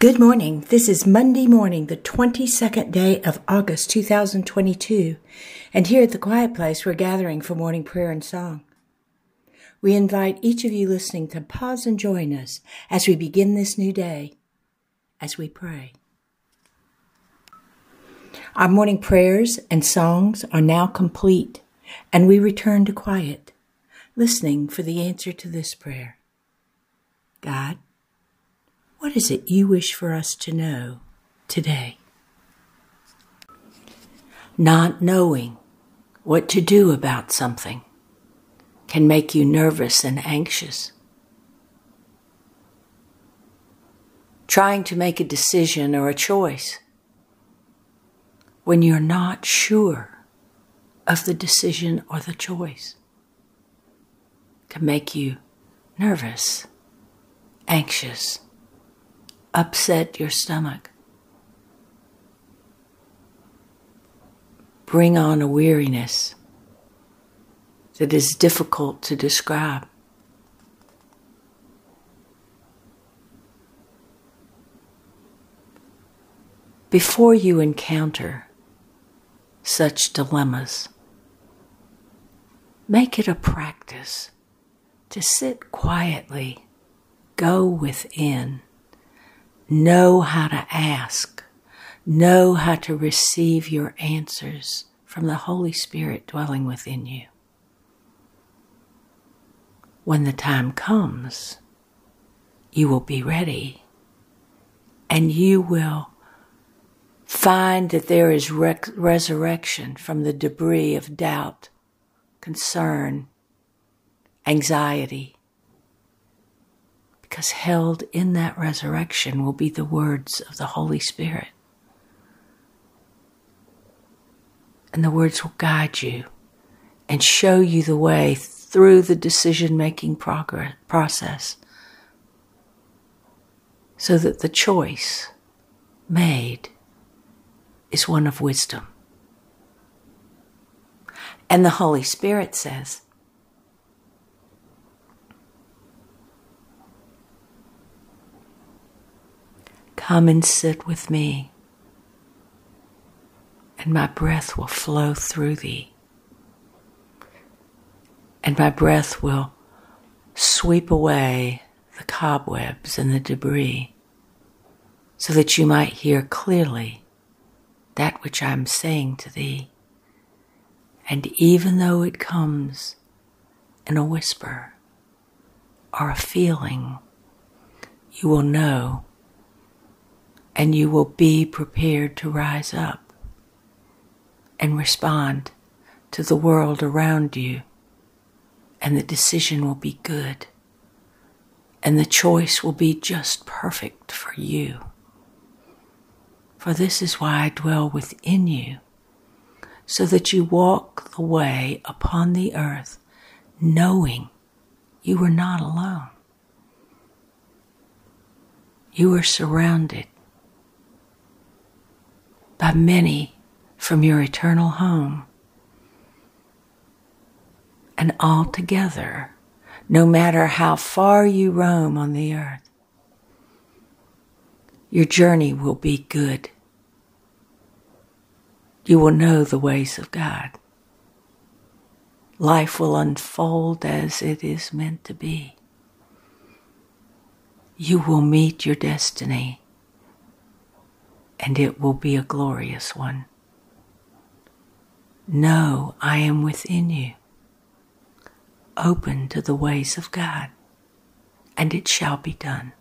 Good morning. This is Monday morning, the 22nd day of August 2022, and here at The Quiet Place, we're gathering for morning prayer and song. We invite each of you listening to pause and join us as we begin this new day, as we pray. Our morning prayers and songs are now complete, and we return to quiet, listening for the answer to this prayer. God, what is it you wish for us to know today? Not knowing what to do about something can make you nervous and anxious. Trying to make a decision or a choice when you're not sure of the decision or the choice can make you nervous, anxious, upset your stomach, bring on a weariness that is difficult to describe. Before you encounter such dilemmas, make it a practice to sit quietly, go within. Know how to ask. Know how to receive your answers from the Holy Spirit dwelling within you. When the time comes, you will be ready, and you will find that there is resurrection from the debris of doubt, concern, anxiety. Because held in that resurrection will be the words of the Holy Spirit. And the words will guide you and show you the way through the decision-making process so that the choice made is one of wisdom. And the Holy Spirit says, come and sit with me, and my breath will flow through thee, and my breath will sweep away the cobwebs and the debris, so that you might hear clearly that which I am saying to thee, and even though it comes in a whisper or a feeling, you will know and you will be prepared to rise up and respond to the world around you. And the decision will be good. And the choice will be just perfect for you. For this is why I dwell within you, so that you walk the way upon the earth, knowing you are not alone. You are surrounded by many from your eternal home. And all together, no matter how far you roam on the earth, your journey will be good. You will know the ways of God. Life will unfold as it is meant to be. You will meet your destiny. And it will be a glorious one. Know I am within you, open to the ways of God, and it shall be done.